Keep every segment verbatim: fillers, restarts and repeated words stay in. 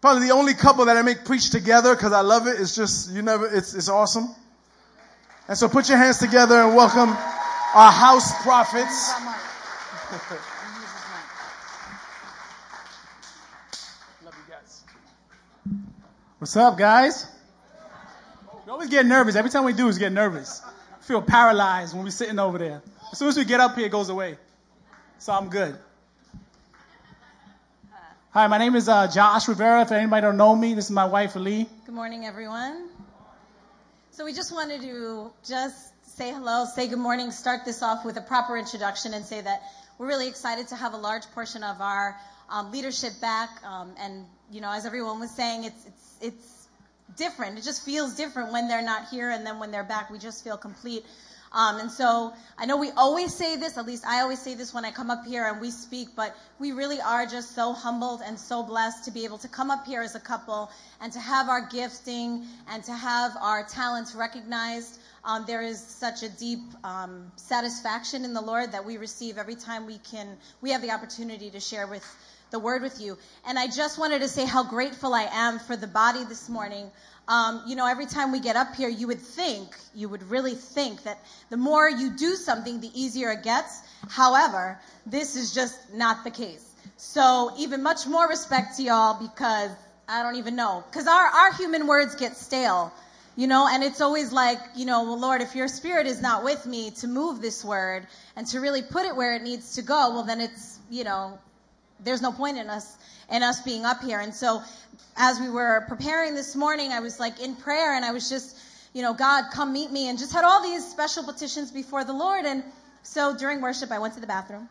Probably the only couple that I make preach together because I love it. It's just, you never, it's, it's awesome. And so put your hands together and welcome our house prophets. Love you guys. What's up, guys? We always get nervous. Every time we do is get nervous. I feel paralyzed when we're sitting over there. As soon as we get up here, it goes away. So I'm good. Hi, my name is uh, Josh Rivera. If anybody don't know me, this is my wife, Lee. Good morning, everyone. So we just wanted to just say hello, say good morning, start this off with a proper introduction and say that we're really excited to have a large portion of our um, leadership back. Um, and, you know, as everyone was saying, it's it's it's different. It just feels different when they're not here, and then when they're back, we just feel complete. Um, and so I know we always say this, at least I always say this when I come up here and we speak, but we really are just so humbled and so blessed to be able to come up here as a couple and to have our gifting and to have our talents recognized. Um, there is such a deep um, satisfaction in the Lord that we receive every time we can, we have the opportunity to share with the word with you. And I just wanted to say how grateful I am for the body this morning. Um, you know, every time we get up here, you would think, you would really think that the more you do something, the easier it gets. However, this is just not the case. So even much more respect to y'all because I don't even know. Because our, our human words get stale, you know, and it's always like, you know, well, Lord, if your spirit is not with me to move this word and to really put it where it needs to go, well, then it's, you know, there's no point in us and us being up here. And so as we were preparing this morning, I was like in prayer and I was just, you know, God, come meet me, and just had all these special petitions before the Lord. And so during worship, I went to the bathroom.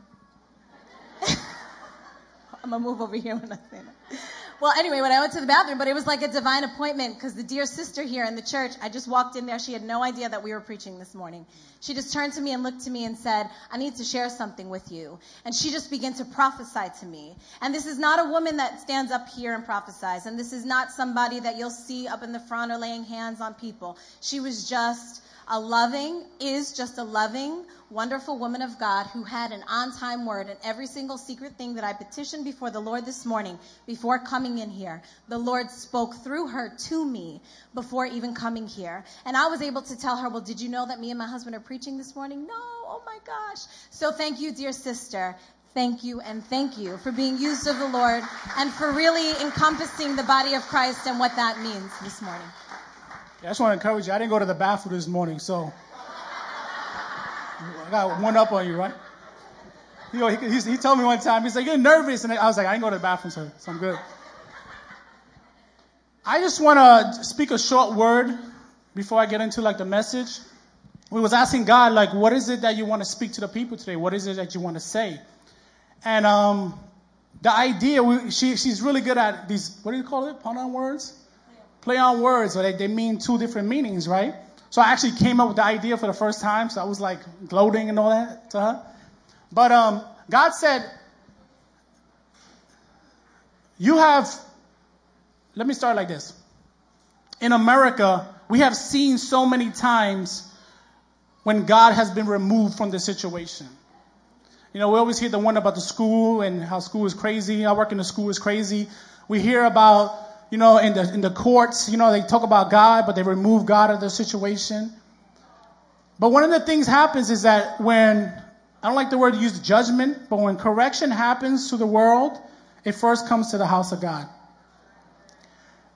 I'm going to move over here when I say that. Well, anyway, when I went to the bathroom, but it was like a divine appointment because the dear sister here in the church, I just walked in there. She had no idea that we were preaching this morning. She just turned to me and looked to me and said, I need to share something with you. And she just began to prophesy to me. And this is not a woman that stands up here and prophesies. And this is not somebody that you'll see up in the front or laying hands on people. She was just a loving, is just a loving, wonderful woman of God who had an on-time word, and every single secret thing that I petitioned before the Lord this morning, before coming in here, the Lord spoke through her to me before even coming here. And I was able to tell her, well, did you know that me and my husband are preaching this morning? No, oh my gosh. So thank you, dear sister. Thank you and thank you for being used of the Lord and for really encompassing the body of Christ and what that means this morning. Yeah, I just want to encourage you. I didn't go to the bathroom this morning, so I got one up on you, right? You know, he, he, he told me one time, he's like, you're nervous. And I was like, I didn't go to the bathroom, so, so I'm good. I just want to speak a short word before I get into, like, the message. We was asking God, like, what is it that you want to speak to the people today? What is it that you want to say? And um, the idea, we, she, she's really good at these, what do you call it, pun on words? Play on words, so they, they mean two different meanings, right? So I actually came up with the idea for the first time, so I was like gloating and all that to her. But um, God said, you have, let me start like this. In America, we have seen so many times when God has been removed from the situation. You know, we always hear the one about the school and how school is crazy. I work in the school is crazy. We hear about, you know, in the in the courts, you know, they talk about God, but they remove God out of the situation. But one of the things happens is that when, I don't like the word used, judgment, but when correction happens to the world, it first comes to the house of God.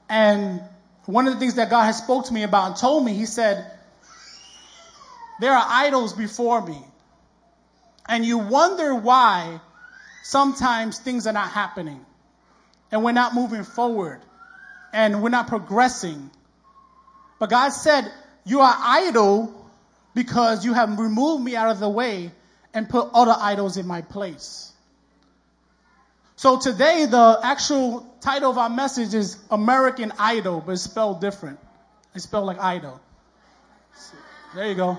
And one of the things that God has spoke to me about and told me, he said, there are idols before me. And you wonder why sometimes things are not happening. And we're not moving forward. And we're not progressing. But God said, you are idle because you have removed me out of the way and put other idols in my place. So today, the actual title of our message is American Idol, but it's spelled different. It's spelled like idol. There you go.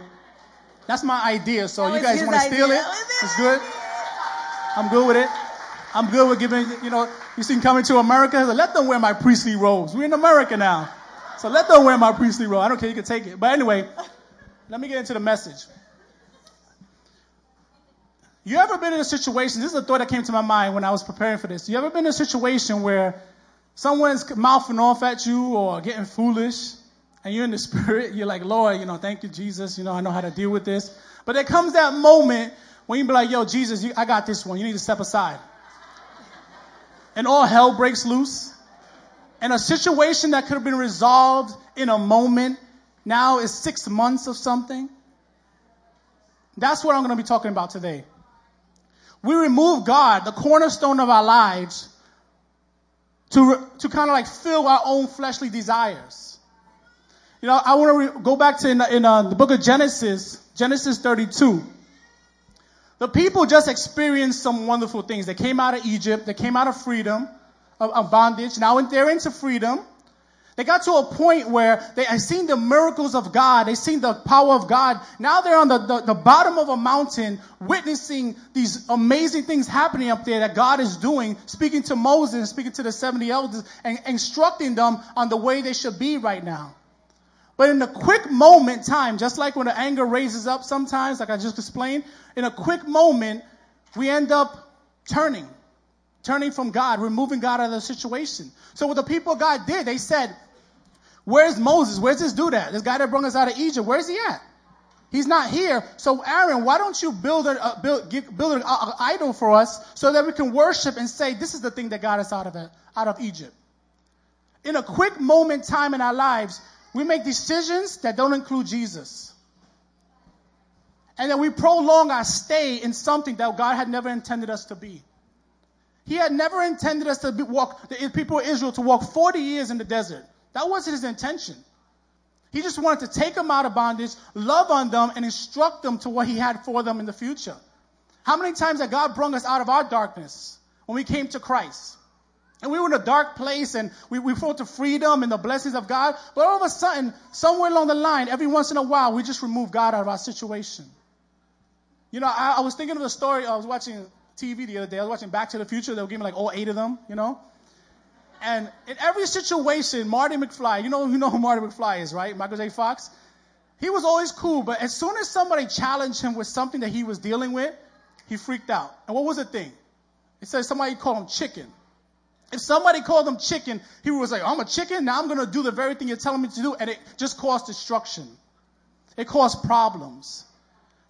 That's my idea. So that you guys want to steal it? It's good. I'm good with it. I'm good with giving, you know, you see them coming to America. So let them wear my priestly robes. We're in America now. So let them wear my priestly robe. I don't care. You can take it. But anyway, let me get into the message. You ever been in a situation, this is a thought that came to my mind when I was preparing for this. You ever been in a situation where someone's mouthing off at you or getting foolish, and you're in the spirit, you're like, Lord, you know, thank you, Jesus. You know, I know how to deal with this. But there comes that moment when you be like, yo, Jesus, you, I got this one. You need to step aside. And all hell breaks loose. And a situation that could have been resolved in a moment now is six months of something. That's what I'm going to be talking about today. We remove God, the cornerstone of our lives, to to kind of like fill our own fleshly desires. You know, I want to re- go back to in, in uh, the book of Genesis, Genesis thirty-two. The people just experienced some wonderful things. They came out of Egypt. They came out of freedom, of, of bondage. Now they're into freedom. They got to a point where they had seen the miracles of God. They seen the power of God. Now they're on the, the, the bottom of a mountain witnessing these amazing things happening up there that God is doing, speaking to Moses, speaking to the seventy elders, and instructing them on the way they should be right now. But in a quick moment time, just like when the anger raises up sometimes, like I just explained, in a quick moment, we end up turning. Turning from God, removing God out of the situation. So what the people of God did, they said, where's Moses? Where's this dude at? This guy that brought us out of Egypt, where's he at? He's not here. So Aaron, why don't you build an uh, build, build an uh, idol for us so that we can worship and say, this is the thing that got us out of it, out of Egypt. In a quick moment time in our lives, we make decisions that don't include Jesus. And then we prolong our stay in something that God had never intended us to be. He had never intended us to be, walk, the people of Israel to walk forty years in the desert. That wasn't his intention. He just wanted to take them out of bondage, love on them, and instruct them to what he had for them in the future. How many times had God brought us out of our darkness when we came to Christ? And we were in a dark place, and we, we fought to freedom and the blessings of God. But all of a sudden, somewhere along the line, every once in a while, we just remove God out of our situation. You know, I, I was thinking of a story. I was watching T V the other day. I was watching Back to the Future. They were giving me like all eight of them, you know. And in every situation, Marty McFly, you know, you know who Marty McFly is, right? Michael J. Fox. He was always cool, but as soon as somebody challenged him with something that he was dealing with, he freaked out. And what was the thing? It said somebody called him chicken. If somebody called him chicken, he was like, I'm a chicken, now I'm going to do the very thing you're telling me to do. And it just caused destruction. It caused problems.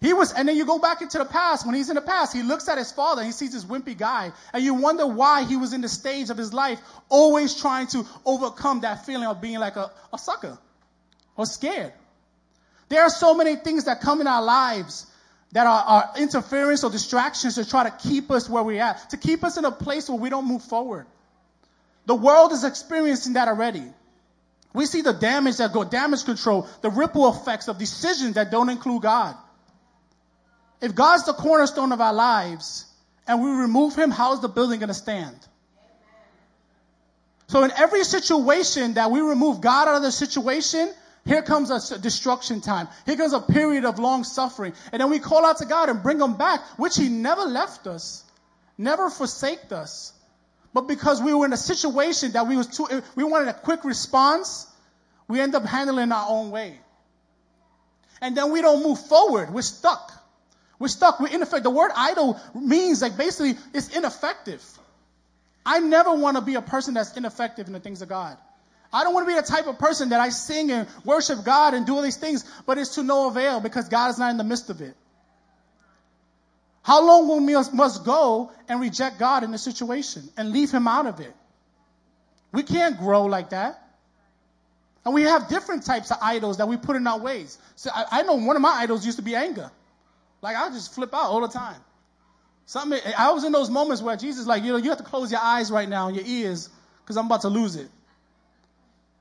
He was, and then you go back into the past. When he's in the past, he looks at his father and he sees this wimpy guy. And you wonder why he was in the stage of his life always trying to overcome that feeling of being like a, a sucker or scared. There are so many things that come in our lives that are, are interference or distractions to try to keep us where we're at, to keep us in a place where we don't move forward. The world is experiencing that already. We see the damage that go, damage control, the ripple effects of decisions that don't include God. If God's the cornerstone of our lives and we remove him, how's the building going to stand? So in every situation that we remove God out of the situation, here comes a destruction time. Here comes a period of long suffering. And then we call out to God and bring him back, which he never left us, never forsaked us. But because we were in a situation that we was too, we wanted a quick response, we end up handling our own way. And then we don't move forward. We're stuck. We're stuck. We're ineffective. The word idol means like basically it's ineffective. I never want to be a person that's ineffective in the things of God. I don't want to be the type of person that I sing and worship God and do all these things, but it's to no avail because God is not in the midst of it. How long will we must go and reject God in the situation and leave him out of it? We can't grow like that. And we have different types of idols that we put in our ways. So I, I know one of my idols used to be anger. Like, I just flip out all the time. Something, I was in those moments where Jesus, like, you know, you have to close your eyes right now and your ears because I'm about to lose it.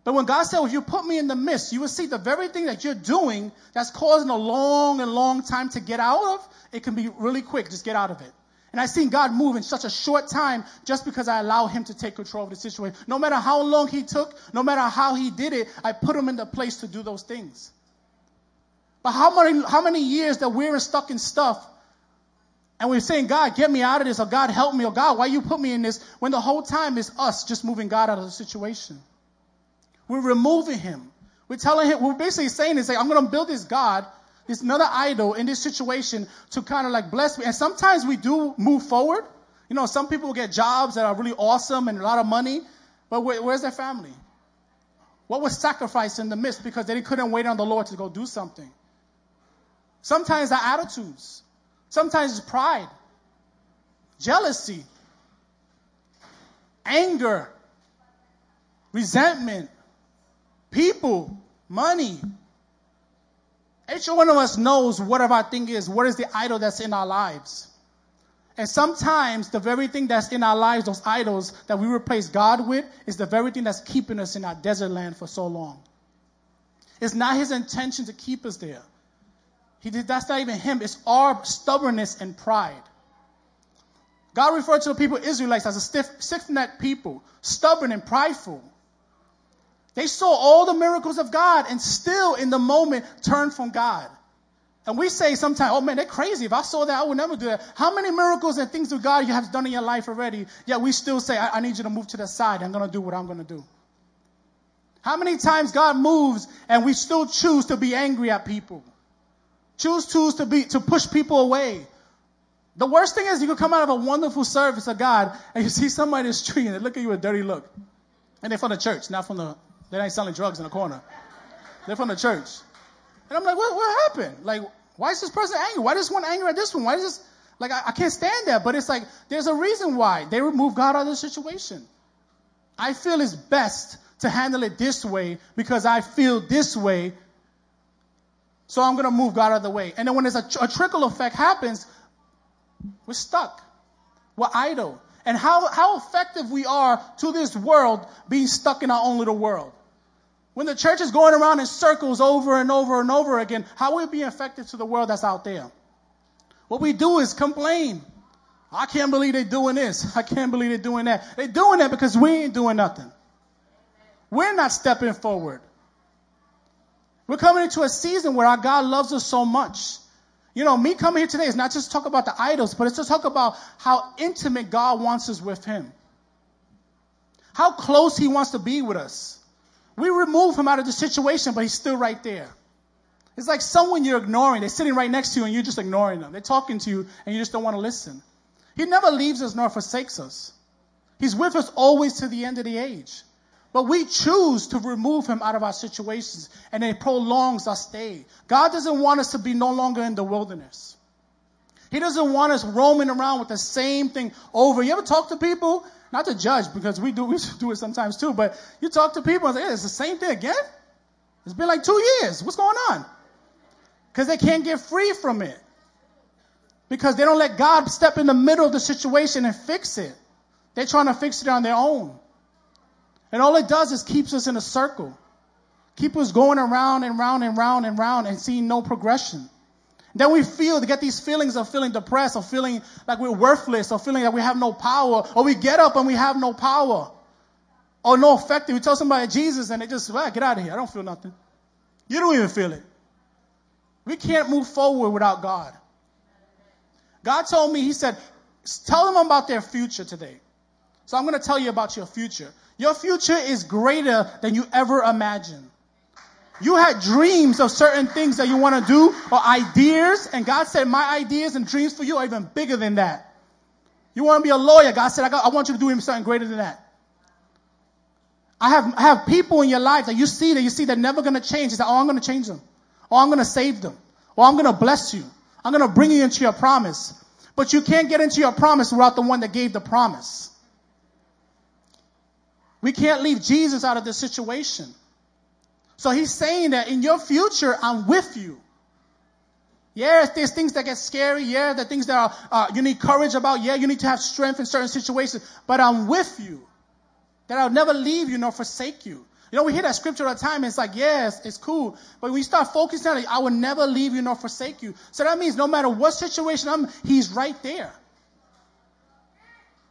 But when God said, well, if you put me in the midst, you will see the very thing that you're doing that's causing a long and long time to get out of, it can be really quick. Just get out of it. And I've seen God move in such a short time just because I allow him to take control of the situation. No matter how long he took, no matter how he did it, I put him in the place to do those things. But how many how many years that we're stuck in stuff and we're saying, God, get me out of this, or God, help me, or God, why you put me in this, when the whole time is us just moving God out of the situation. We're removing him. We're telling him, we're basically saying is, like, I'm going to build this God, this another idol in this situation to kind of like bless me. And sometimes we do move forward. You know, some people get jobs that are really awesome and a lot of money, But where, where's their family? What was sacrificed in the midst because they couldn't wait on the Lord to go do something? Sometimes our attitudes. Sometimes it's pride, jealousy, anger, resentment, people, money. Each one of us knows what our thing is. What is the idol that's in our lives? And sometimes the very thing that's in our lives, those idols that we replace God with, is the very thing that's keeping us in our desert land for so long. It's not his intention to keep us there. He did, that's not even him. It's our stubbornness and pride. God referred to the people Israelites as a stiff, stiff-necked people, stubborn and prideful. They saw all the miracles of God and still in the moment turned from God. And we say sometimes, oh man, they're crazy. If I saw that, I would never do that. How many miracles and things of God you have done in your life already, yet we still say, I, I need you to move to the side. I'm going to do what I'm going to do. How many times God moves and we still choose to be angry at people? Choose, choose to be to push people away. The worst thing is you can come out of a wonderful service of God and you see somebody in the street and they look at you with a dirty look. And they're from the church, not from the... They ain't selling drugs in the corner. They're from the church. And I'm like, what, what happened? Like, why is this person angry? Why does one angry at this one? Why does this? Like, I, I can't stand that. But it's like, there's a reason why. They removed God out of the situation. I feel it's best to handle it this way because I feel this way. So I'm going to move God out of the way. And then when there's a, a trickle effect happens, we're stuck. We're idle. And how, how effective we are to this world being stuck in our own little world. When the church is going around in circles over and over and over again, how will we be effective to the world that's out there? What we do is complain. I can't believe they're doing this. I can't believe they're doing that. They're doing that because we ain't doing nothing. We're not stepping forward. We're coming into a season where our God loves us so much. You know, me coming here today is not just to talk about the idols, but it's to talk about how intimate God wants us with him. How close he wants to be with us. We remove him out of the situation, but he's still right there. It's like someone you're ignoring. They're sitting right next to you, and you're just ignoring them. They're talking to you, and you just don't want to listen. He never leaves us nor forsakes us. He's with us always to the end of the age. But we choose to remove him out of our situations, and it prolongs our stay. God doesn't want us to be no longer in the wilderness. He doesn't want us roaming around with the same thing over. You ever talk to people? Not to judge, because we do we do it sometimes too, but you talk to people and say, hey, it's the same thing again? It's been like two years. What's going on? Because they can't get free from it. Because they don't let God step in the middle of the situation and fix it. They're trying to fix it on their own. And all it does is keeps us in a circle. Keep us going around and round and round and round and seeing no progression. Then we feel, to get these feelings of feeling depressed or feeling like we're worthless or feeling like we have no power. Or we get up and we have no power or no effect. We tell somebody Jesus and they just, well, get out of here. I don't feel nothing. You don't even feel it. We can't move forward without God. God told me, he said, tell them about their future today. So I'm going to tell you about your future. Your future is greater than you ever imagined. You had dreams of certain things that you want to do or ideas. And God said, my ideas and dreams for you are even bigger than that. You want to be a lawyer. God said, I, got, I want you to do even something greater than that. I have, I have people in your life that you see that you see they're never going to change. You say, oh, I'm going to change them. Or I'm going to save them. Or I'm going to bless you. I'm going to bring you into your promise. But you can't get into your promise without the one that gave the promise. We can't leave Jesus out of this situation. So he's saying that in your future, I'm with you. Yeah, there's things that get scary. Yeah, there are things that are, uh, you need courage about. Yeah, you need to have strength in certain situations. But I'm with you. That I'll never leave you nor forsake you. You know, we hear that scripture all the time. It's like, yes, it's cool. But when you start focusing on it, I will never leave you nor forsake you. So that means no matter what situation I'm in, he's right there.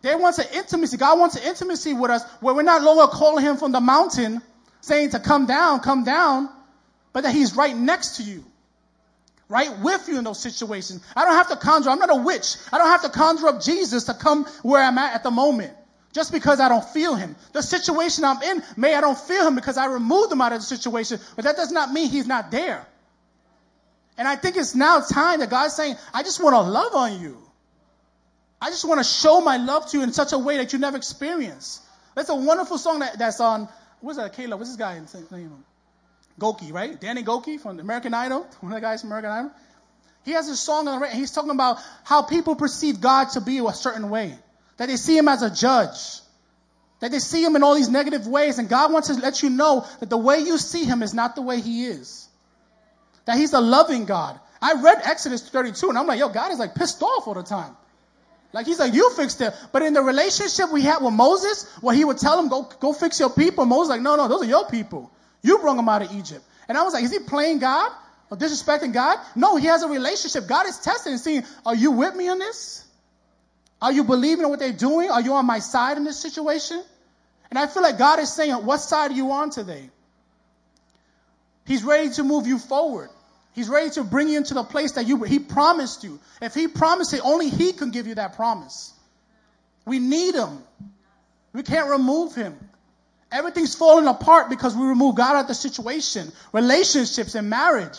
They want an intimacy. God wants an intimacy with us where we're not longer calling him from the mountain saying to come down, come down, but that he's right next to you, right with you in those situations. I don't have to conjure. I'm not a witch. I don't have to conjure up Jesus to come where I'm at at the moment just because I don't feel him. The situation I'm in, may I don't feel him because I removed him out of the situation, but that does not mean he's not there. And I think it's now time that God's saying, I just want to love on you. I just want to show my love to you in such a way that you never experienced. That's a wonderful song that, that's on, what's that, Caleb? What's this guy's name? Gokey, right? Danny Gokey from American Idol. One of the guys from American Idol. He has a song on the right. He's talking about how people perceive God to be a certain way. That they see him as a judge. That they see him in all these negative ways. And God wants to let you know that the way you see him is not the way he is. That he's a loving God. I read Exodus thirty-two and I'm like, yo, God is like pissed off all the time. Like he's like, you fixed it. But in the relationship we had with Moses, where he would tell him, go, go fix your people. Moses like, no, no, those are your people. You brought them out of Egypt. And I was like, is he playing God or disrespecting God? No, he has a relationship. God is testing and seeing, are you with me on this? Are you believing in what they're doing? Are you on my side in this situation? And I feel like God is saying, what side are you on today? He's ready to move you forward. He's ready to bring you into the place that you he promised you. If he promised it, only he can give you that promise. We need him. We can't remove him. Everything's falling apart because we remove God out of the situation. Relationships and marriage.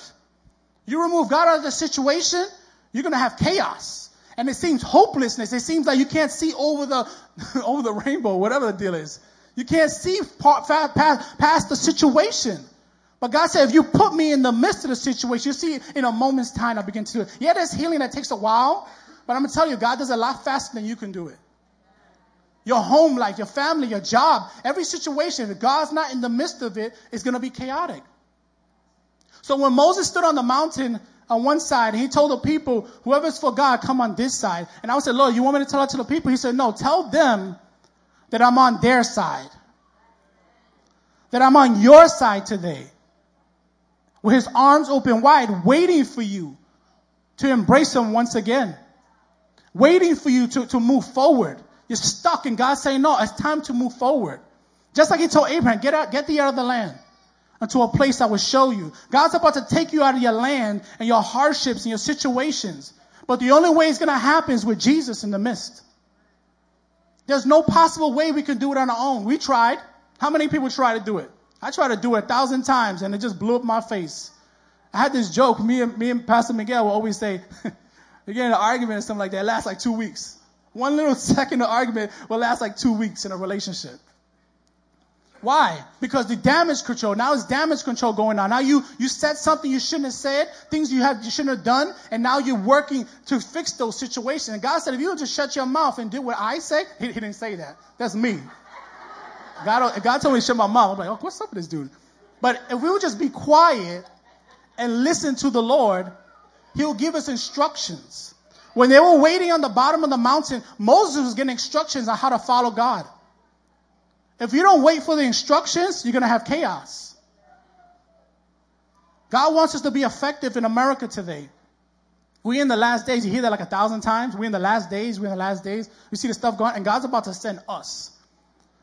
You remove God out of the situation, you're going to have chaos. And it seems hopelessness. It seems like you can't see over the over the rainbow, whatever the deal is. You can't see part, past, past the situation. But God said, if you put me in the midst of the situation, you see in a moment's time I begin to do it. Yeah, there's healing that takes a while, but I'm going to tell you, God does it a lot faster than you can do it. Your home life, your family, your job, every situation, if God's not in the midst of it, it's going to be chaotic. So when Moses stood on the mountain on one side, he told the people, whoever's for God, come on this side. And I would say, Lord, you want me to tell that to the people? He said, no, tell them that I'm on their side. That I'm on your side today. With his arms open wide, waiting for you to embrace him once again. Waiting for you to, to move forward. You're stuck, and God's saying, no, it's time to move forward. Just like he told Abraham, get out, get thee out of the land unto a place I will show you. God's about to take you out of your land and your hardships and your situations. But the only way it's going to happen is with Jesus in the midst. There's no possible way we can do it on our own. We tried. How many people try to do it? I tried to do it a thousand times, and it just blew up my face. I had this joke. Me and, me and Pastor Miguel will always say, you get in an argument or something like that. It lasts like two weeks. One little second of argument will last like two weeks in a relationship. Why? Because the damage control, now it's damage control going on. Now you, you said something you shouldn't have said, things you have you shouldn't have done, and now you're working to fix those situations. And God said, if you would just shut your mouth and do what I say, he, he didn't say that. That's me. God, God told me to shut my mouth. I'm like, oh, what's up with this dude? But if we would just be quiet and listen to the Lord, he'll give us instructions. When they were waiting on the bottom of the mountain, Moses was getting instructions on how to follow God. If you don't wait for the instructions, you're going to have chaos. God wants us to be effective in America today. We're in the last days. You hear that like a thousand times. We're in the last days. We're in the last days. We see the stuff going on, and God's about to send us.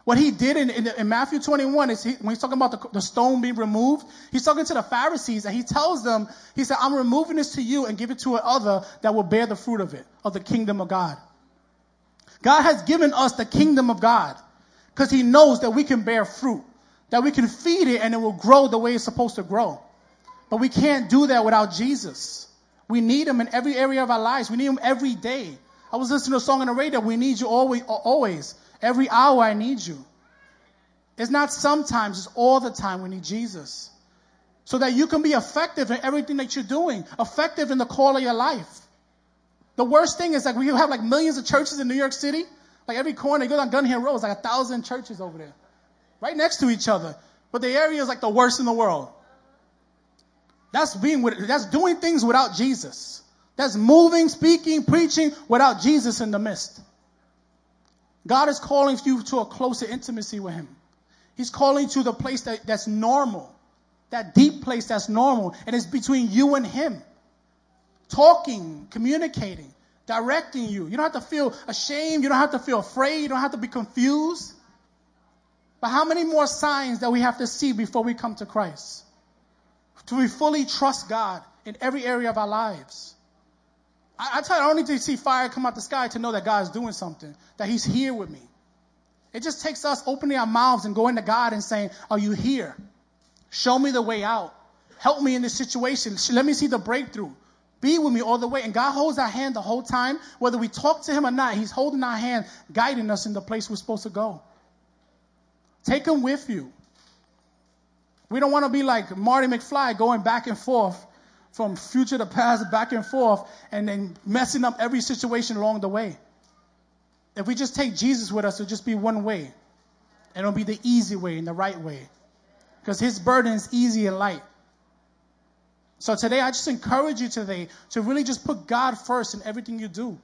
What he did in, in, in Matthew twenty-one is he, when he's talking about the, the stone being removed, he's talking to the Pharisees and he tells them, he said, I'm removing this to you and give it to another that will bear the fruit of it, of the kingdom of God. God has given us the kingdom of God because he knows that we can bear fruit, that we can feed it and it will grow the way it's supposed to grow. But we can't do that without Jesus. We need him in every area of our lives. We need him every day. I was listening to a song on the radio, we need you always, always. Every hour I need you. It's not sometimes, it's all the time we need Jesus. So that you can be effective in everything that you're doing. Effective in the call of your life. The worst thing is like we have like millions of churches in New York City. Like every corner, you go down Gun Hill Road, it's like a thousand churches over there. Right next to each other. But the area is like the worst in the world. That's being with, that's doing things without Jesus. That's moving, speaking, preaching without Jesus in the midst. God is calling you to a closer intimacy with him. He's calling to the place that, that's normal, that deep place that's normal, and it's between you and him. Talking, communicating, directing you. You don't have to feel ashamed. You don't have to feel afraid. You don't have to be confused. But how many more signs that we have to see before we come to Christ? Do we fully trust God in every area of our lives? I tell you, I don't need to see fire come out the sky to know that God's doing something, that he's here with me. It just takes us opening our mouths and going to God and saying, are you here? Show me the way out. Help me in this situation. Let me see the breakthrough. Be with me all the way. And God holds our hand the whole time. Whether we talk to him or not, he's holding our hand, guiding us in the place we're supposed to go. Take them with you. We don't want to be like Marty McFly going back and forth from future to past, back and forth, and then messing up every situation along the way. If we just take Jesus with us, it'll just be one way. And it'll be the easy way and the right way. Because his burden is easy and light. So today, I just encourage you today to really just put God first in everything you do.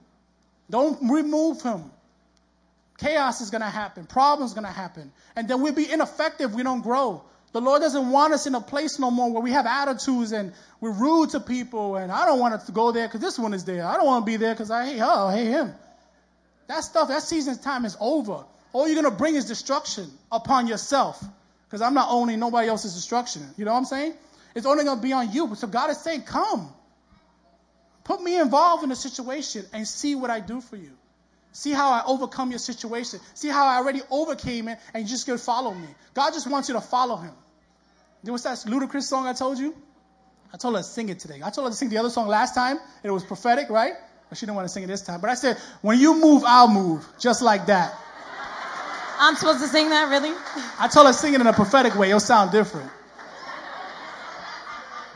Don't remove him. Chaos is going to happen. Problems going to happen. And then we'll be ineffective. We don't grow. The Lord doesn't want us in a place no more where we have attitudes and we're rude to people. And I don't want to go there because this one is there. I don't want to be there because I hate her or hate him. That stuff, that season's time is over. All you're going to bring is destruction upon yourself. Because I'm not owning nobody else's destruction. You know what I'm saying? It's only going to be on you. So God is saying, come. Put me involved in the situation and see what I do for you. See how I overcome your situation. See how I already overcame it and you just going to follow me. God just wants you to follow him. You know what's that ludicrous song I told you? I told her to sing it today. I told her to sing the other song last time. And it was prophetic, right? But she didn't want to sing it this time. But I said, when you move, I'll move. Just like that. I'm supposed to sing that, really? I told her to sing it in a prophetic way. It'll sound different.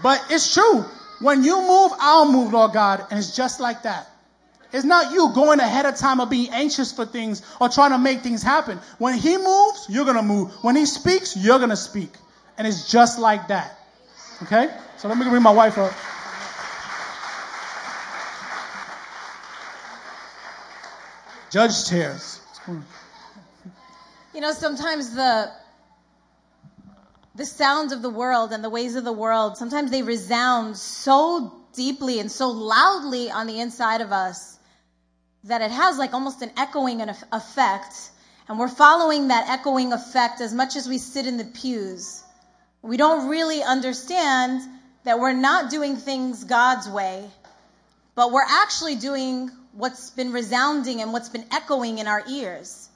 But it's true. When you move, I'll move, Lord God. And it's just like that. It's not you going ahead of time or being anxious for things or trying to make things happen. When he moves, you're going to move. When he speaks, you're going to speak. And it's just like that. Okay? So let me bring my wife up. Judge chairs. You know, sometimes the the sounds of the world and the ways of the world, sometimes they resound so deeply and so loudly on the inside of us that it has like almost an echoing effect. And we're following that echoing effect as much as we sit in the pews. We don't really understand that we're not doing things God's way, but we're actually doing what's been resounding and what's been echoing in our ears.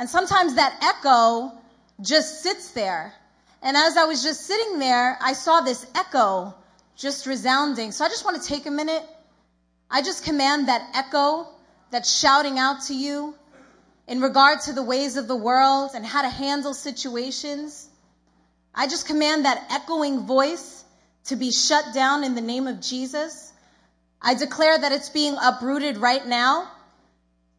And sometimes that echo just sits there. And as I was just sitting there, I saw this echo just resounding. So I just want to take a minute. I just command that echo that's shouting out to you in regard to the ways of the world and how to handle situations. I just command that echoing voice to be shut down in the name of Jesus. I declare that it's being uprooted right now,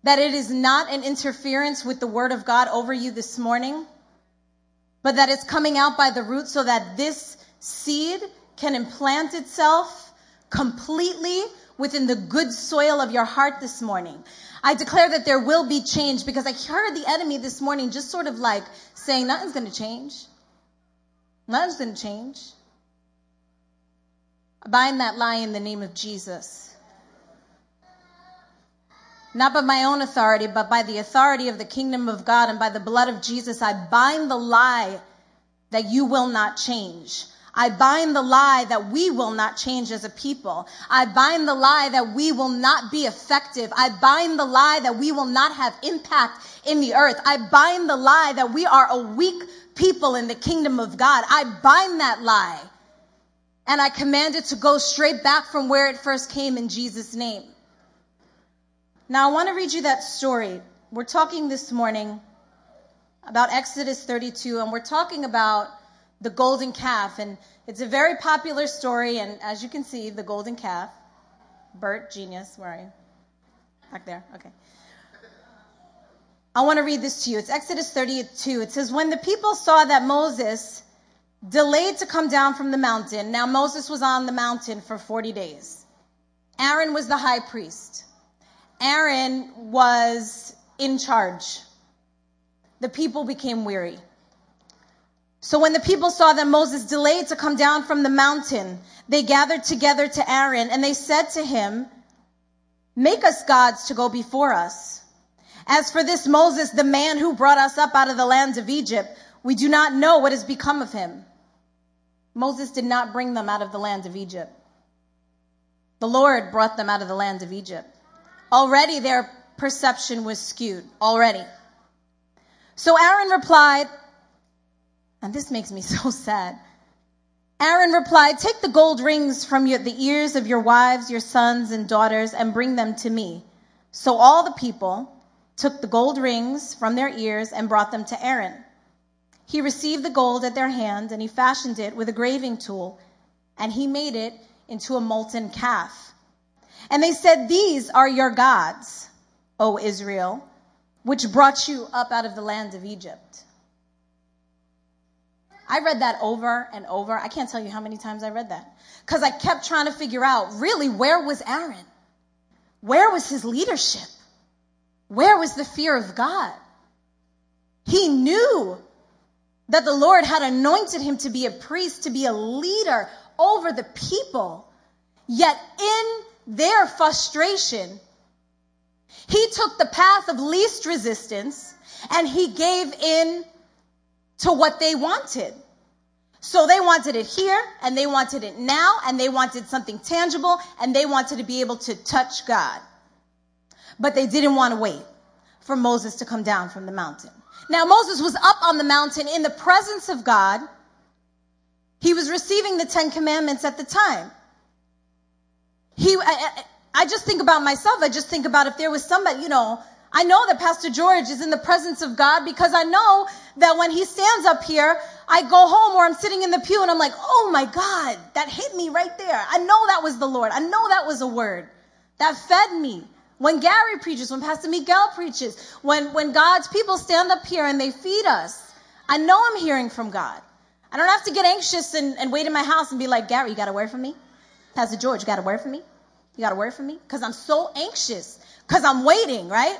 that it is not an interference with the word of God over you this morning, but that it's coming out by the root so that this seed can implant itself completely within the good soil of your heart this morning. I declare that there will be change, because I heard the enemy this morning just sort of like saying, nothing's going to change. Nothing's going to change. I bind that lie in the name of Jesus. Not by my own authority, but by the authority of the kingdom of God and by the blood of Jesus, I bind the lie that you will not change. I bind the lie that we will not change as a people. I bind the lie that we will not be effective. I bind the lie that we will not have impact in the earth. I bind the lie that we are a weak people in the kingdom of God. I bind that lie. And I command it to go straight back from where it first came in Jesus' name. Now I want to read you that story. We're talking this morning about Exodus thirty-two, and we're talking about the golden calf, and it's a very popular story, and as you can see, the golden calf, Bert, genius, where are you? Back there, okay. I want to read this to you. It's Exodus thirty-two. It says, when the people saw that Moses delayed to come down from the mountain, now Moses was on the mountain for forty days. Aaron was the high priest. Aaron was in charge. The people became weary. So when the people saw that Moses delayed to come down from the mountain, they gathered together to Aaron, and they said to him, make us gods to go before us. As for this Moses, the man who brought us up out of the land of Egypt, we do not know what has become of him. Moses did not bring them out of the land of Egypt. The Lord brought them out of the land of Egypt. Already their perception was skewed. Already. So Aaron replied, and this makes me so sad. Aaron replied, take the gold rings from your, the ears of your wives, your sons and daughters, and bring them to me. So all the people took the gold rings from their ears and brought them to Aaron. He received the gold at their hand, and he fashioned it with a graving tool, and he made it into a molten calf. And they said, "These are your gods, O Israel, which brought you up out of the land of Egypt." I read that over and over. I can't tell you how many times I read that, because I kept trying to figure out, really, where was Aaron? Where was his leadership? Where was the fear of God? He knew that the Lord had anointed him to be a priest, to be a leader over the people. Yet in their frustration, he took the path of least resistance and he gave in to what they wanted. So they wanted it here, and they wanted it now, and they wanted something tangible, and they wanted to be able to touch God. But they didn't want to wait for Moses to come down from the mountain. Now, Moses was up on the mountain in the presence of God. He was receiving the Ten Commandments at the time. He, I, I just think about myself. I just think about if there was somebody, you know, I know that Pastor George is in the presence of God, because I know that when he stands up here, I go home or I'm sitting in the pew and I'm like, oh my God, that hit me right there. I know that was the Lord. I know that was a word that fed me. When Gary preaches, when Pastor Miguel preaches, when, when God's people stand up here and they feed us, I know I'm hearing from God. I don't have to get anxious and, and wait in my house and be like, Gary, you got a word for me? Pastor George, you got a word for me? You got a word for me? Because I'm so anxious, because I'm waiting, right?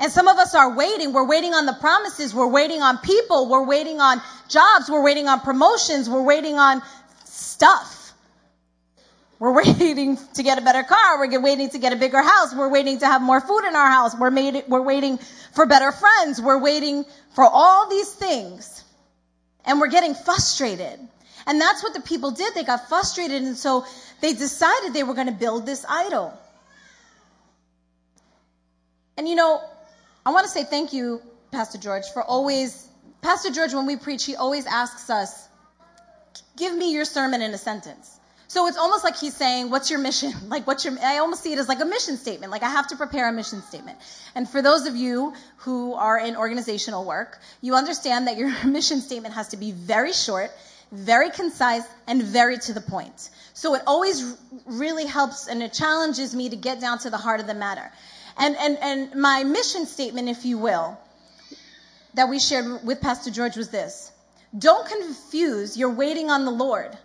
And some of us are waiting. We're waiting on the promises. We're waiting on people. We're waiting on jobs. We're waiting on promotions. We're waiting on stuff. We're waiting to get a better car. We're waiting to get a bigger house. We're waiting to have more food in our house. We're, made, we're waiting for better friends. We're waiting for all these things. And we're getting frustrated. And that's what the people did. They got frustrated. And so they decided they were going to build this idol. And, you know, I want to say thank you, Pastor George, for always... Pastor George, when we preach, he always asks us, give me your sermon in a sentence. So it's almost like he's saying, what's your mission? Like, what's your, I almost see it as like a mission statement. Like, I have to prepare a mission statement. And for those of you who are in organizational work, you understand that your mission statement has to be very short, very concise, and very to the point. So it always really helps, and it challenges me to get down to the heart of the matter. And, and, and my mission statement, if you will, that we shared with Pastor George was this: don't confuse your waiting on the Lord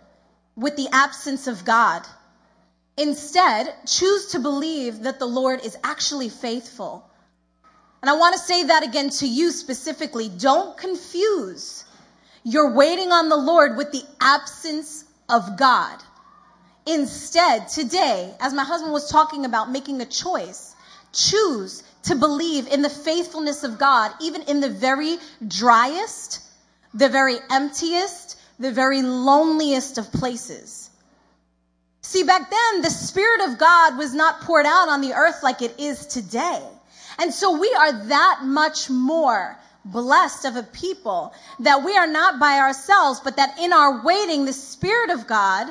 with the absence of God. Instead, choose to believe that the Lord is actually faithful. And I want to say that again to you specifically. Don't confuse your waiting on the Lord with the absence of God. Instead, today, as my husband was talking about making a choice, choose to believe in the faithfulness of God, even in the very driest, the very emptiest, the very loneliest of places. See, back then, the Spirit of God was not poured out on the earth like it is today. And so we are that much more blessed of a people, that we are not by ourselves, but that in our waiting, the Spirit of God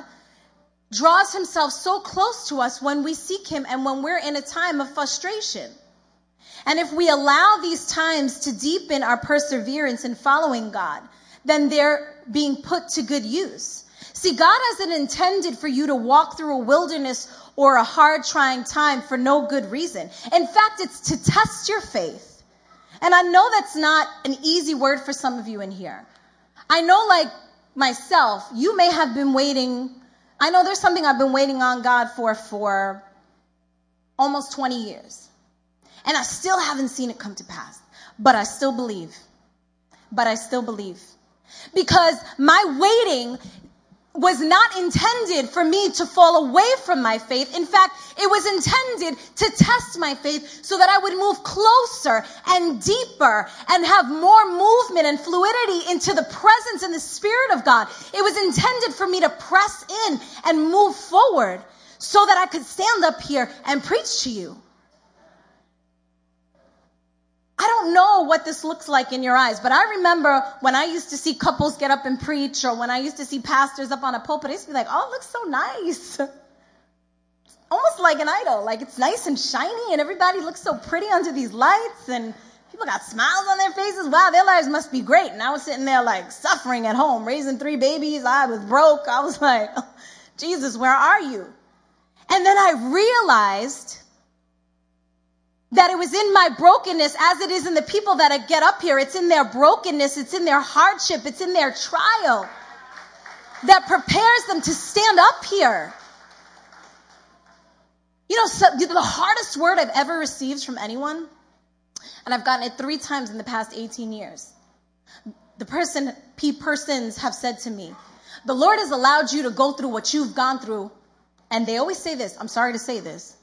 draws himself so close to us when we seek him and when we're in a time of frustration. And if we allow these times to deepen our perseverance in following God, then they're being put to good use. See, God hasn't intended for you to walk through a wilderness or a hard, trying time for no good reason. In fact, it's to test your faith. And I know that's not an easy word for some of you in here. I know, like myself, you may have been waiting. I know there's something I've been waiting on God for for almost twenty years. And I still haven't seen it come to pass. But I still believe. But I still believe. Because my waiting was not intended for me to fall away from my faith. In fact, it was intended to test my faith so that I would move closer and deeper and have more movement and fluidity into the presence and the Spirit of God. It was intended for me to press in and move forward so that I could stand up here and preach to you. I don't know what this looks like in your eyes, but I remember when I used to see couples get up and preach, or when I used to see pastors up on a pulpit, I used to be like, oh, it looks so nice. Almost like an idol. Like, it's nice and shiny, and everybody looks so pretty under these lights, and people people got smiles on their faces. Wow, their lives must be great. And I was sitting there like suffering at home, raising three babies. I was broke. I was like, oh, Jesus, where are you? And then I realized that it was in my brokenness, as it is in the people that I get up here. It's in their brokenness. It's in their hardship. It's in their trial that prepares them to stand up here. You know, so the hardest word I've ever received from anyone, and I've gotten it three times in the past eighteen years. The person, P persons have said to me, the Lord has allowed you to go through what you've gone through. And they always say this, I'm sorry to say this,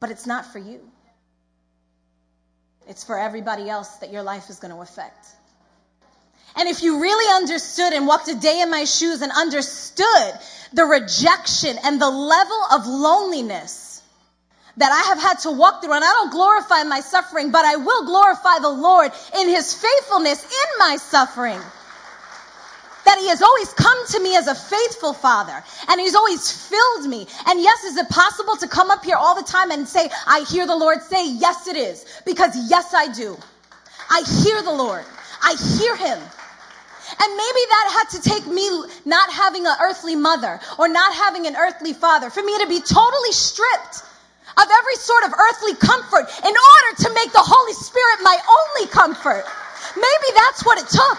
but it's not for you. It's for everybody else that your life is going to affect. And if you really understood and walked a day in my shoes and understood the rejection and the level of loneliness that I have had to walk through, and I don't glorify my suffering, but I will glorify the Lord in his faithfulness in my suffering. That he has always come to me as a faithful father, and he's always filled me. And yes, is it possible to come up here all the time and say, I hear the Lord say? Yes, it is. Because yes, I do. I hear the Lord. I hear him. And maybe that had to take me not having an earthly mother or not having an earthly father, for me to be totally stripped of every sort of earthly comfort in order to make the Holy Spirit my only comfort. Maybe that's what it took.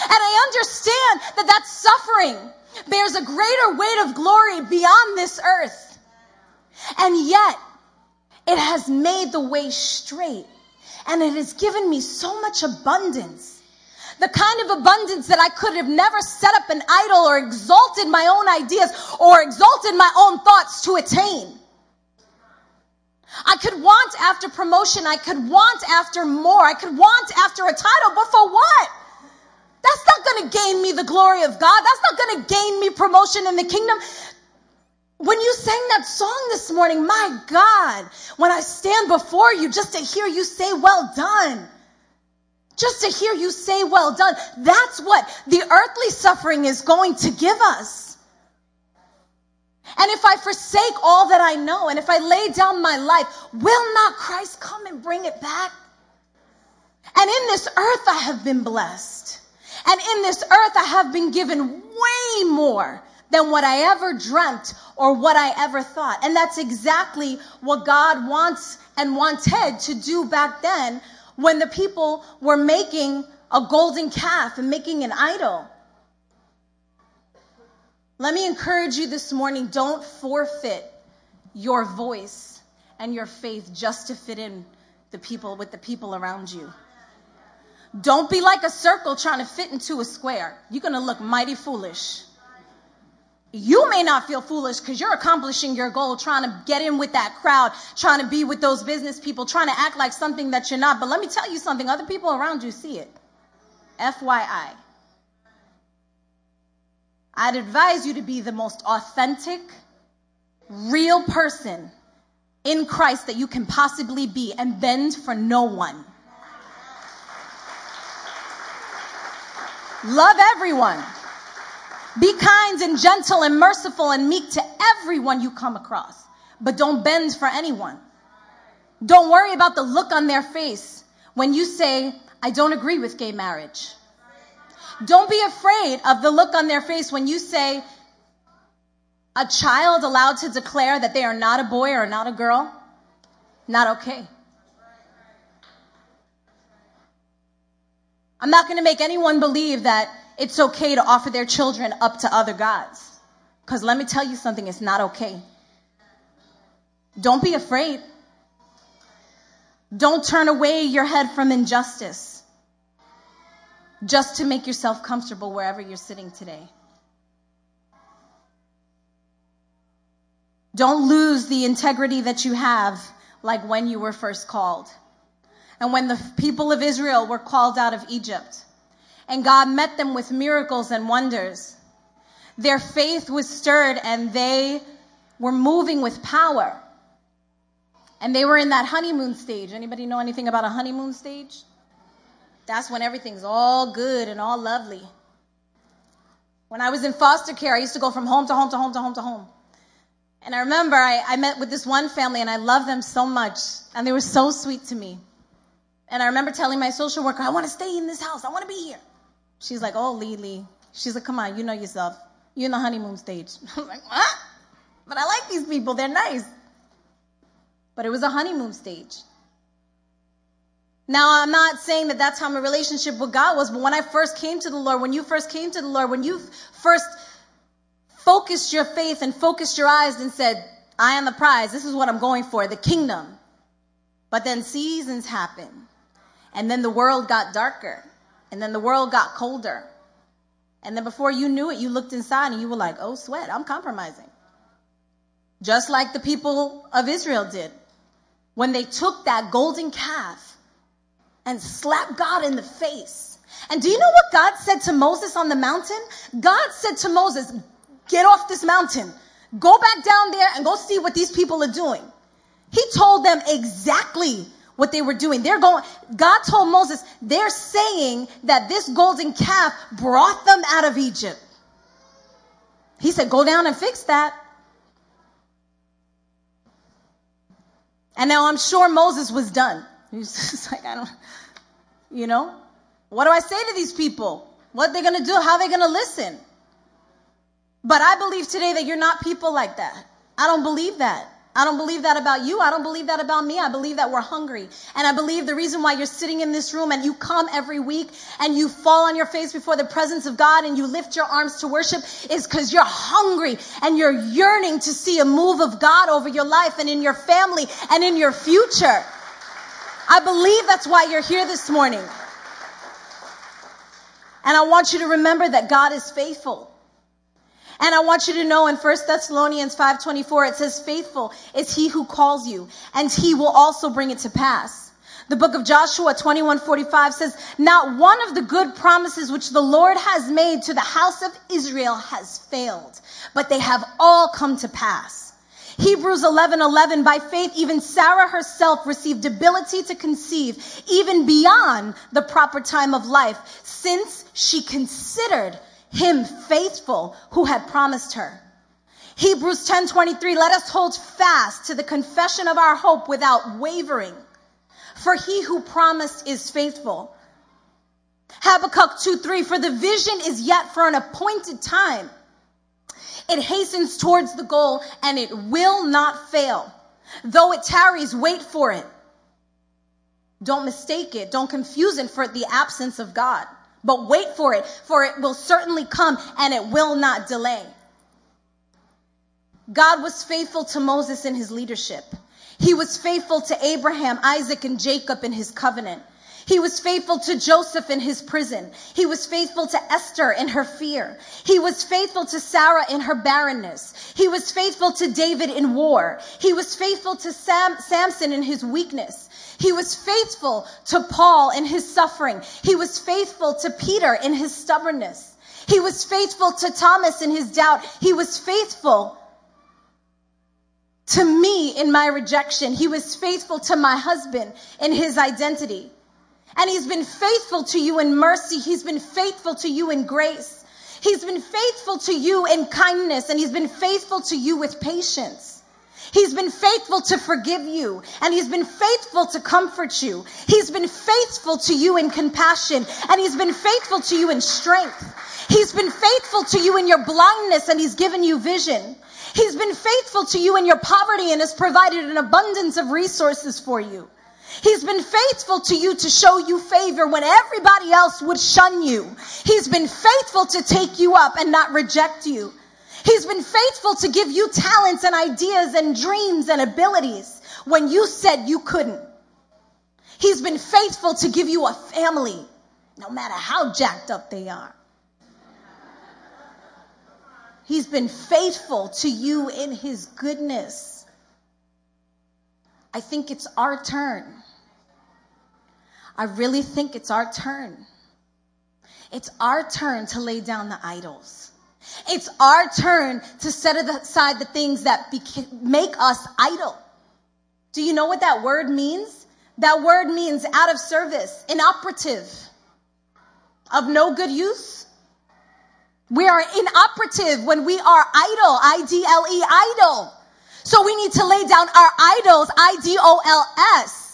And I understand that that suffering bears a greater weight of glory beyond this earth. And yet, it has made the way straight. And it has given me so much abundance. The kind of abundance that I could have never set up an idol or exalted my own ideas or exalted my own thoughts to attain. I could want after promotion. I could want after more. I could want after a title, but for what? That's not going to gain me the glory of God. That's not going to gain me promotion in the kingdom. When you sang that song this morning, my God, when I stand before you, just to hear you say, well done. Just to hear you say, well done. That's what the earthly suffering is going to give us. And if I forsake all that I know, and if I lay down my life, will not Christ come and bring it back? And in this earth, I have been blessed. And in this earth, I have been given way more than what I ever dreamt or what I ever thought. And that's exactly what God wants and wanted to do back then when the people were making a golden calf and making an idol. Let me encourage you this morning, don't forfeit your voice and your faith just to fit in the people with the people around you. Don't be like a circle trying to fit into a square. You're going to look mighty foolish. You may not feel foolish because you're accomplishing your goal, trying to get in with that crowd, trying to be with those business people, trying to act like something that you're not. But let me tell you something. Other people around you see it. F Y I. I'd advise you to be the most authentic, real person in Christ that you can possibly be and bend for no one. Love everyone. Be kind and gentle and merciful and meek to everyone you come across. But don't bend for anyone. Don't worry about the look on their face when you say, I don't agree with gay marriage. Don't be afraid of the look on their face when you say, a child allowed to declare that they are not a boy or not a girl, not okay. I'm not going to make anyone believe that it's okay to offer their children up to other gods. Because let me tell you something, it's not okay. Don't be afraid. Don't turn away your head from injustice just to make yourself comfortable wherever you're sitting today. Don't lose the integrity that you have like when you were first called. And when the people of Israel were called out of Egypt, and God met them with miracles and wonders, their faith was stirred and they were moving with power. And they were in that honeymoon stage. Anybody know anything about a honeymoon stage? That's when everything's all good and all lovely. When I was in foster care, I used to go from home to home to home to home to home. And I remember I, I met with this one family and I loved them so much. And they were so sweet to me. And I remember telling my social worker, I want to stay in this house. I want to be here. She's like, oh, Lee, Lee. She's like, come on, you know yourself. You're in the honeymoon stage. I was like, what? But I like these people. They're nice. But it was a honeymoon stage. Now, I'm not saying that that's how my relationship with God was, but when I first came to the Lord, when you first came to the Lord, when you first focused your faith and focused your eyes and said, eye on the prize, this is what I'm going for, the kingdom. But then seasons happened. And then the world got darker. And then the world got colder. And then before you knew it, you looked inside and you were like, oh, sweat, I'm compromising. Just like the people of Israel did when they took that golden calf and slapped God in the face. And do you know what God said to Moses on the mountain? God said to Moses, get off this mountain. Go back down there and go see what these people are doing. He told them exactly what they were doing. They're going, God told Moses, they're saying that this golden calf brought them out of Egypt. He said, go down and fix that. And now I'm sure Moses was done. He was just like, I don't, you know, what do I say to these people? What are they going to do? How are they going to listen? But I believe today that you're not people like that. I don't believe that. I don't believe that about you. I don't believe that about me. I believe that we're hungry. And I believe the reason why you're sitting in this room and you come every week and you fall on your face before the presence of God and you lift your arms to worship is because you're hungry and you're yearning to see a move of God over your life and in your family and in your future. I believe that's why you're here this morning. And I want you to remember that God is faithful. And I want you to know in First Thessalonians five twenty-four, it says, faithful is he who calls you, and he will also bring it to pass. The book of Joshua twenty-one forty-five says, not one of the good promises which the Lord has made to the house of Israel has failed, but they have all come to pass. Hebrews eleven eleven, by faith, even Sarah herself received ability to conceive, even beyond the proper time of life, since she considered him faithful who had promised her. Hebrews ten twenty-three, let us hold fast to the confession of our hope without wavering, for he who promised is faithful. Habakkuk two three, for the vision is yet for an appointed time. It hastens towards the goal and it will not fail. Though it tarries, wait for it. Don't mistake it. Don't confuse it for the absence of God. But wait for it, for it will certainly come and it will not delay. God was faithful to Moses in his leadership. He was faithful to Abraham, Isaac, and Jacob in his covenant. He was faithful to Joseph in his prison. He was faithful to Esther in her fear. He was faithful to Sarah in her barrenness. He was faithful to David in war. He was faithful to Sam, Samson in his weakness. He was faithful to Paul in his suffering. He was faithful to Peter in his stubbornness. He was faithful to Thomas in his doubt. He was faithful to me in my rejection. He was faithful to my husband in his identity. And he's been faithful to you in mercy. He's been faithful to you in grace. He's been faithful to you in kindness. And he's been faithful to you with patience. He's been faithful to forgive you. And he's been faithful to comfort you. He's been faithful to you in compassion. And he's been faithful to you in strength. He's been faithful to you in your blindness. And he's given you vision. He's been faithful to you in your poverty and has provided an abundance of resources for you. He's been faithful to you to show you favor when everybody else would shun you. He's been faithful to take you up and not reject you. He's been faithful to give you talents and ideas and dreams and abilities when you said you couldn't. He's been faithful to give you a family, no matter how jacked up they are. He's been faithful to you in his goodness. I think it's our turn. I really think it's our turn. It's our turn to lay down the idols. It's our turn to set aside the things that make us idle. Do you know what that word means? That word means out of service, inoperative, of no good use. We are inoperative when we are idle, I D L E, idle. So we need to lay down our idols, I D O L S.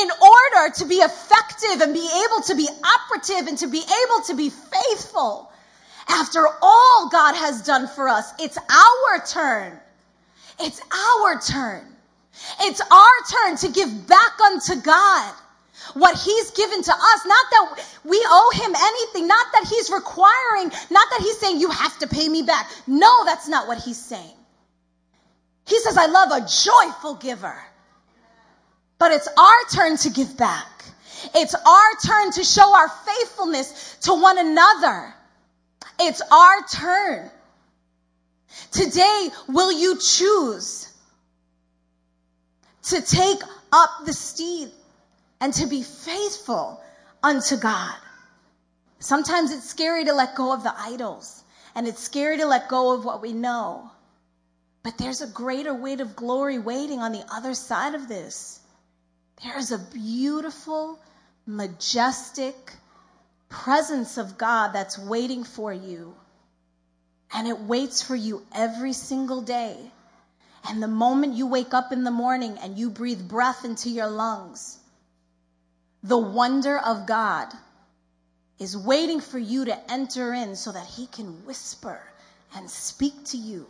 in order to be effective and be able to be operative and to be able to be faithful. After all God has done for us, it's our turn. It's our turn. It's our turn to give back unto God what he's given to us. Not that we owe him anything. Not that he's requiring. Not that he's saying, you have to pay me back. No, that's not what he's saying. He says, I love a joyful giver. But it's our turn to give back. It's our turn to show our faithfulness to one another. It's our turn. Today, will you choose to take up the steed and to be faithful unto God? Sometimes it's scary to let go of the idols, and it's scary to let go of what we know. But there's a greater weight of glory waiting on the other side of this. There is a beautiful, majestic presence of God that's waiting for you. And it waits for you every single day. And the moment you wake up in the morning and you breathe breath into your lungs, the wonder of God is waiting for you to enter in so that he can whisper and speak to you.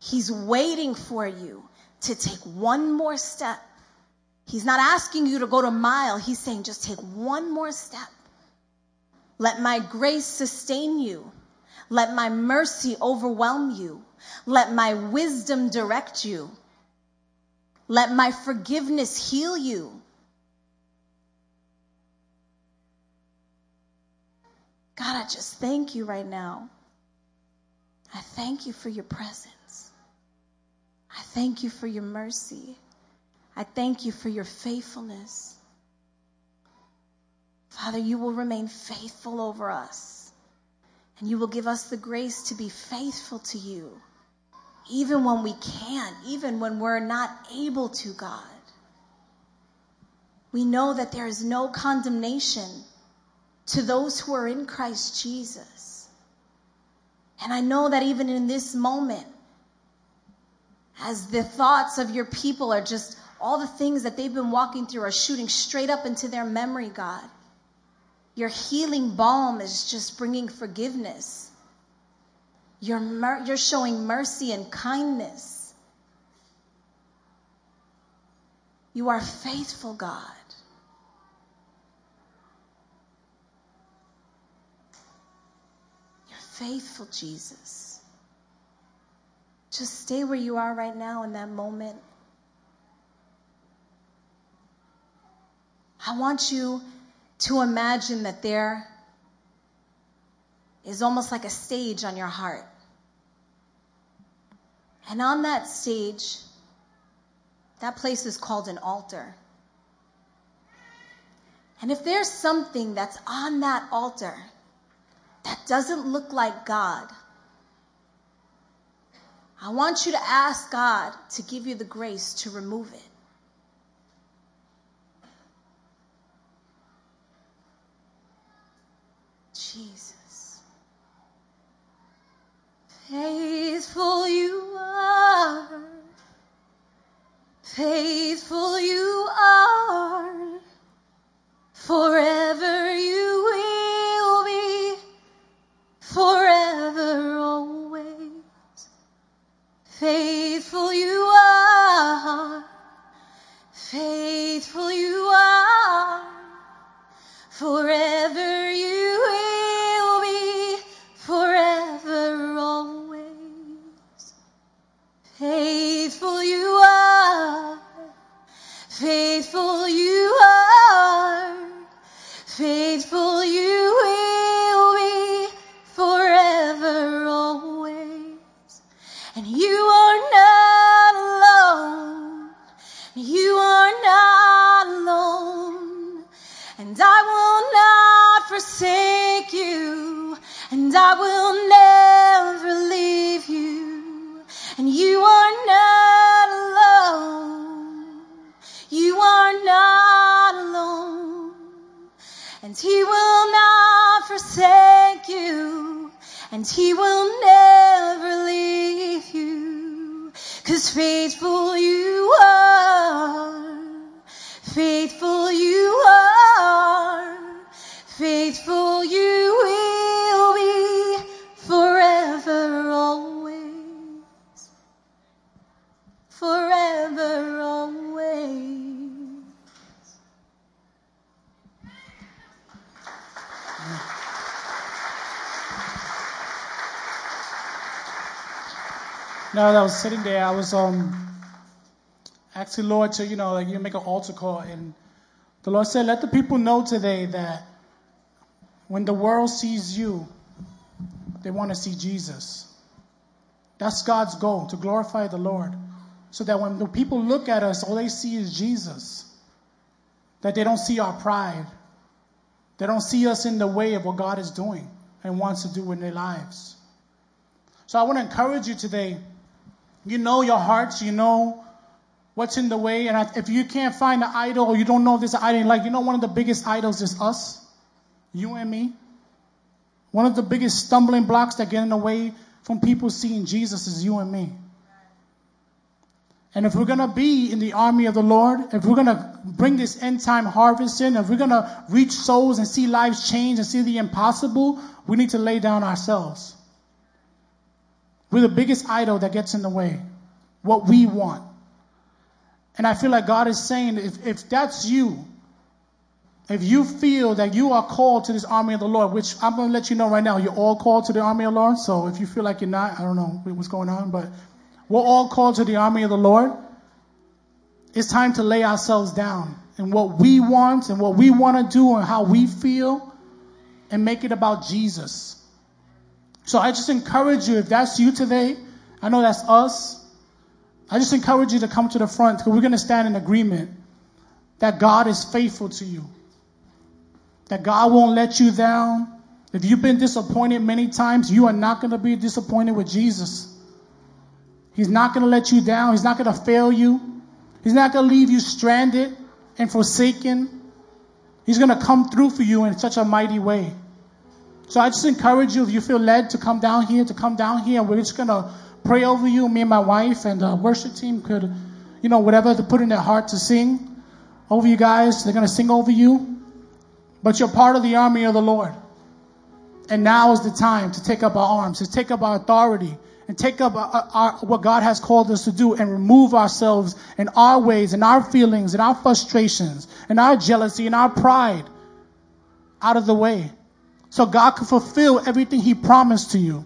He's waiting for you to take one more step. He's not asking you to go to a mile. He's saying, just take one more step. Let my grace sustain you. Let my mercy overwhelm you. Let my wisdom direct you. Let my forgiveness heal you. God, I just thank you right now. I thank you for your presence. I thank you for your mercy. I thank you for your faithfulness. Father, you will remain faithful over us. And you will give us the grace to be faithful to you, even when we can't, even when we're not able to, God. We know that there is no condemnation to those who are in Christ Jesus. And I know that even in this moment, as the thoughts of your people are just all the things that they've been walking through are shooting straight up into their memory, God. Your healing balm is just bringing forgiveness. You're, mer- you're showing mercy and kindness. You are faithful, God. You're faithful, Jesus. Just stay where you are right now in that moment. I want you to imagine that there is almost like a stage on your heart. And on that stage, that place is called an altar. And if there's something that's on that altar that doesn't look like God, I want you to ask God to give you the grace to remove it. Jesus, faithful you are, faithful you are, forever you will be, forever always, faithful you are, faithful you are, forever you will. Faithful you are, faithful you are, faithful you will be forever always. And you are not alone, you are not alone, and I will not forsake you, and I will never leave you. And you are not alone. You are not alone. And he will not forsake you. And he will never leave you. 'Cause faithful you are. Faithful. Now, as I was sitting there, I was um, asking Lord to, you know, like you make an altar call. And the Lord said, let the people know today that when the world sees you, they want to see Jesus. That's God's goal, to glorify the Lord. So that when the people look at us, all they see is Jesus. That they don't see our pride. They don't see us in the way of what God is doing and wants to do in their lives. So I want to encourage you today. You know your hearts. You know what's in the way. And if you can't find an idol or you don't know if there's an idol, like, you know, one of the biggest idols is us, you and me. One of the biggest stumbling blocks that get in the way from people seeing Jesus is you and me. And if we're going to be in the army of the Lord, if we're going to bring this end time harvest in, if we're going to reach souls and see lives change and see the impossible, we need to lay down ourselves. We're the biggest idol that gets in the way, what we want. And I feel like God is saying, if, if that's you, if you feel that you are called to this army of the Lord, which I'm going to let you know right now, you're all called to the army of the Lord. So if you feel like you're not, I don't know what's going on, but we're all called to the army of the Lord. It's time to lay ourselves down and what we want and what we want to do and how we feel and make it about Jesus. So I just encourage you, if that's you today, I know that's us. I just encourage you to come to the front because we're going to stand in agreement that God is faithful to you. That God won't let you down. If you've been disappointed many times, you are not going to be disappointed with Jesus. He's not going to let you down. He's not going to fail you. He's not going to leave you stranded and forsaken. He's going to come through for you in such a mighty way. So I just encourage you, if you feel led to come down here, to come down here. We're just going to pray over you. Me and my wife and the worship team could, you know, whatever to put in their heart to sing over you guys. They're going to sing over you. But you're part of the army of the Lord. And now is the time to take up our arms, to take up our authority, and take up our, our, what God has called us to do and remove ourselves and our ways and our feelings and our frustrations and our jealousy and our pride out of the way. So God can fulfill everything He promised to you.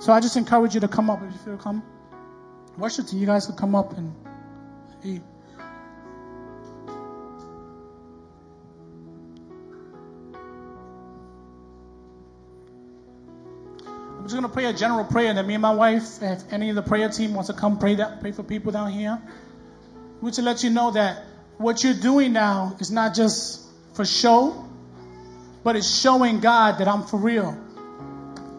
So I just encourage you to come up if you feel come. Worship team, you guys can come up and eat. I'm just going to pray a general prayer, and then me and my wife, if any of the prayer team wants to come pray that, pray for people down here, we should let you know that what you're doing now is not just for show, but it's showing God that I'm for real.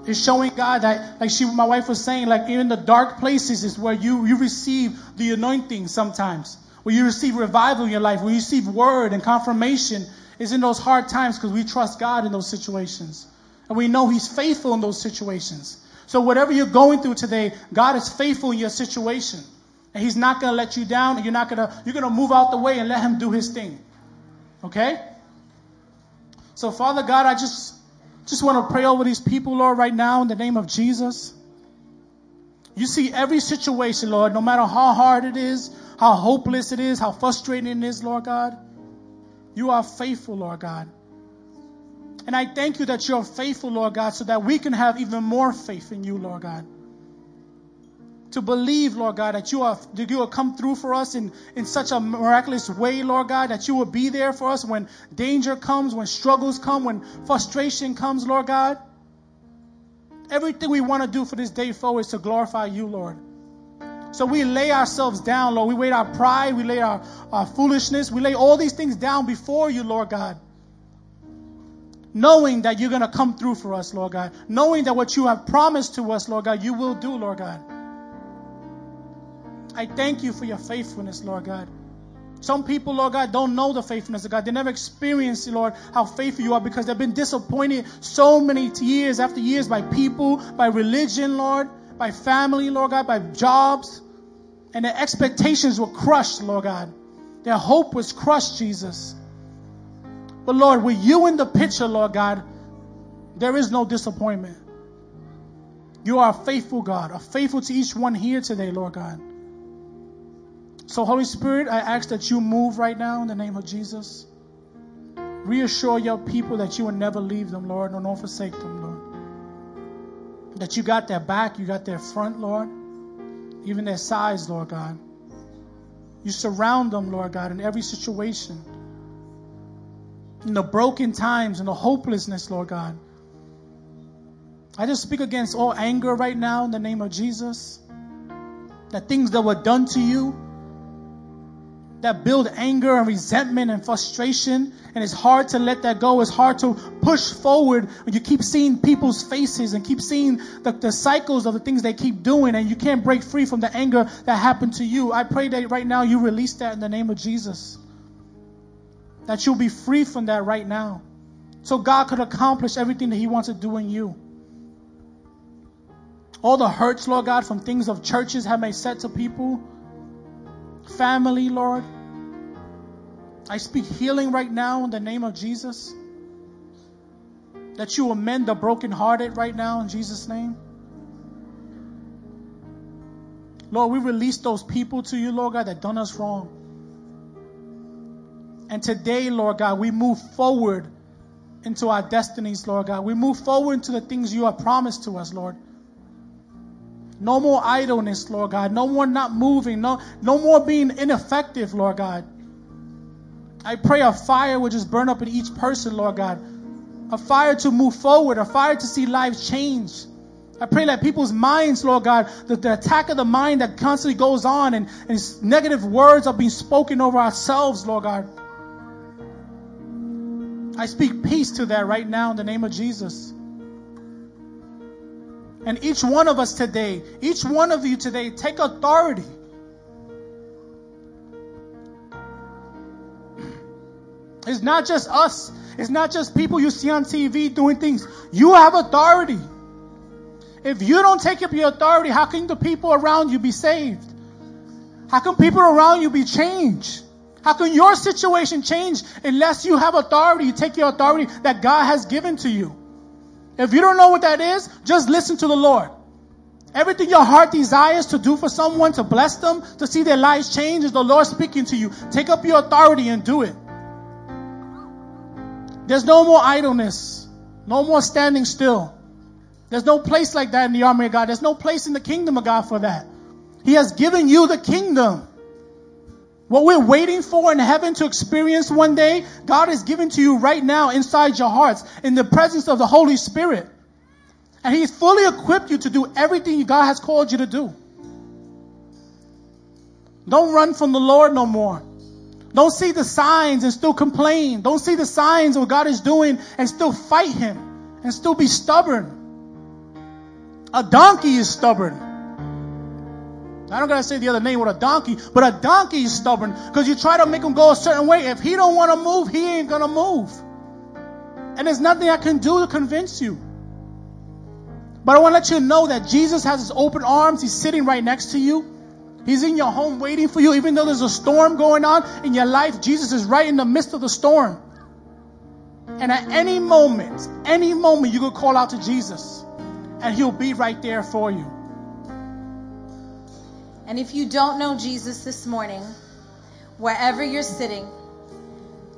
It's showing God that, like she, my wife was saying, like even the dark places is where you, you receive the anointing sometimes, where you receive revival in your life, where you receive word and confirmation is in those hard times because we trust God in those situations. And we know He's faithful in those situations. So whatever you're going through today, God is faithful in your situation. And He's not going to let you down. And you're not going to, you're going to move out the way and let Him do His thing. Okay? So, Father God, I just, just want to pray over these people, Lord, right now in the name of Jesus. You see every situation, Lord, no matter how hard it is, how hopeless it is, how frustrating it is, Lord God. You are faithful, Lord God. And I thank You that You're faithful, Lord God, so that we can have even more faith in You, Lord God. To believe, Lord God, that you are that you will come through for us in, in such a miraculous way, Lord God, that You will be there for us when danger comes, when struggles come, when frustration comes, Lord God. Everything we want to do for this day forward is to glorify You, Lord. So we lay ourselves down, Lord. We weigh our pride. We lay our, our foolishness. We lay all these things down before You, Lord God. Knowing that You're going to come through for us, Lord God. Knowing that what You have promised to us, Lord God, You will do, Lord God. I thank You for Your faithfulness, Lord God. Some people, Lord God, don't know the faithfulness of God. They never experienced, Lord, how faithful You are because they've been disappointed so many years after years by people, by religion, Lord, by family, Lord God, by jobs. And their expectations were crushed, Lord God. Their hope was crushed, Jesus. But, Lord, with You in the picture, Lord God, there is no disappointment. You are a faithful God, a faithful to each one here today, Lord God. So, Holy Spirit, I ask that You move right now in the name of Jesus. Reassure your people that you will never leave them, Lord, and don't forsake them, Lord. That you got their back, you got their front, Lord, even their sides, Lord God. You surround them, Lord God, in every situation. In the broken times, in the hopelessness, Lord God. I just speak against all anger right now in the name of Jesus. That things that were done to you, that build anger and resentment and frustration. And it's hard to let that go. It's hard to push forward when you keep seeing people's faces and keep seeing the, the cycles of the things they keep doing. And you can't break free from the anger that happened to you. I pray that right now you release that in the name of Jesus. That you'll be free from that right now. So God could accomplish everything that he wants to do in you. All the hurts, Lord God, from things of churches have made set to people. Family, Lord, I speak healing right now in the name of Jesus. That you amend the brokenhearted right now in Jesus' name. Lord, we release those people to you, Lord God, that done us wrong. And today, Lord God, we move forward into our destinies, Lord God. We move forward into the things you have promised to us, Lord. No more idleness, Lord God. No more not moving. No, no more being ineffective, Lord God. I pray a fire will just burn up in each person, Lord God. A fire to move forward. A fire to see lives change. I pray that people's minds, Lord God, the, the attack of the mind that constantly goes on and, and negative words are being spoken over ourselves, Lord God. I speak peace to that right now in the name of Jesus. And each one of us today, each one of you today, take authority. It's not just us. It's not just people you see on T V doing things. You have authority. If you don't take up your authority, how can the people around you be saved? How can people around you be changed? How can your situation change unless you have authority? You take your authority that God has given to you. If you don't know what that is, just listen to the Lord. Everything your heart desires to do for someone, to bless them, to see their lives change, is the Lord speaking to you. Take up your authority and do it. There's no more idleness. No more standing still. There's no place like that in the army of God. There's no place in the kingdom of God for that. He has given you the kingdom. What we're waiting for in heaven to experience one day, God is giving to you right now inside your hearts in the presence of the Holy Spirit. And he's fully equipped you to do everything God has called you to do. Don't run from the Lord no more. Don't see the signs and still complain. Don't see the signs of what God is doing and still fight him and still be stubborn. A donkey is stubborn. I don't got to say the other name with a donkey, but a donkey is stubborn because you try to make him go a certain way. If he don't want to move, he ain't going to move. And there's nothing I can do to convince you. But I want to let you know that Jesus has his open arms. He's sitting right next to you. He's in your home waiting for you. Even though there's a storm going on in your life, Jesus is right in the midst of the storm. And at any moment, any moment, you could call out to Jesus and he'll be right there for you. And if you don't know Jesus this morning, wherever you're sitting,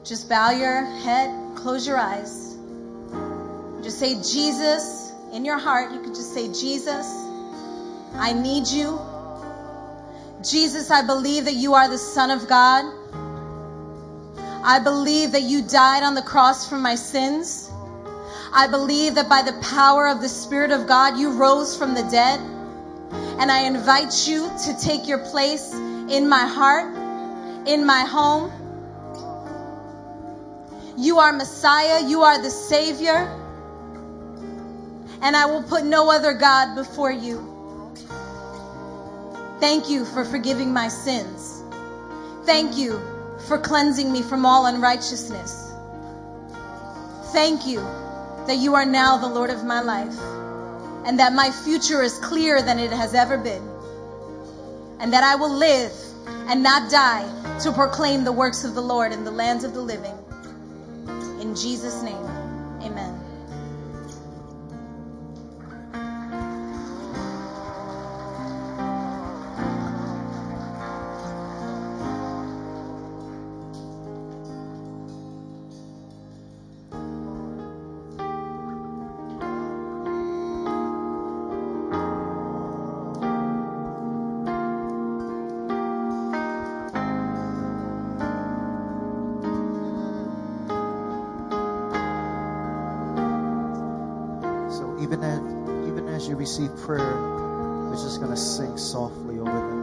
just bow your head, close your eyes. Just say, Jesus, in your heart, you could just say, Jesus, I need you. Jesus, I believe that you are the Son of God. I believe that you died on the cross for my sins. I believe that by the power of the Spirit of God, you rose from the dead. And I invite you to take your place in my heart, in my home. You are Messiah. You are the Savior. And I will put no other God before you. Thank you for forgiving my sins. Thank you for cleansing me from all unrighteousness. Thank you that you are now the Lord of my life. And that my future is clearer than it has ever been. And that I will live and not die to proclaim the works of the Lord in the lands of the living. In Jesus' name, amen. So even as, even as you receive prayer, we're just going to sing softly over them.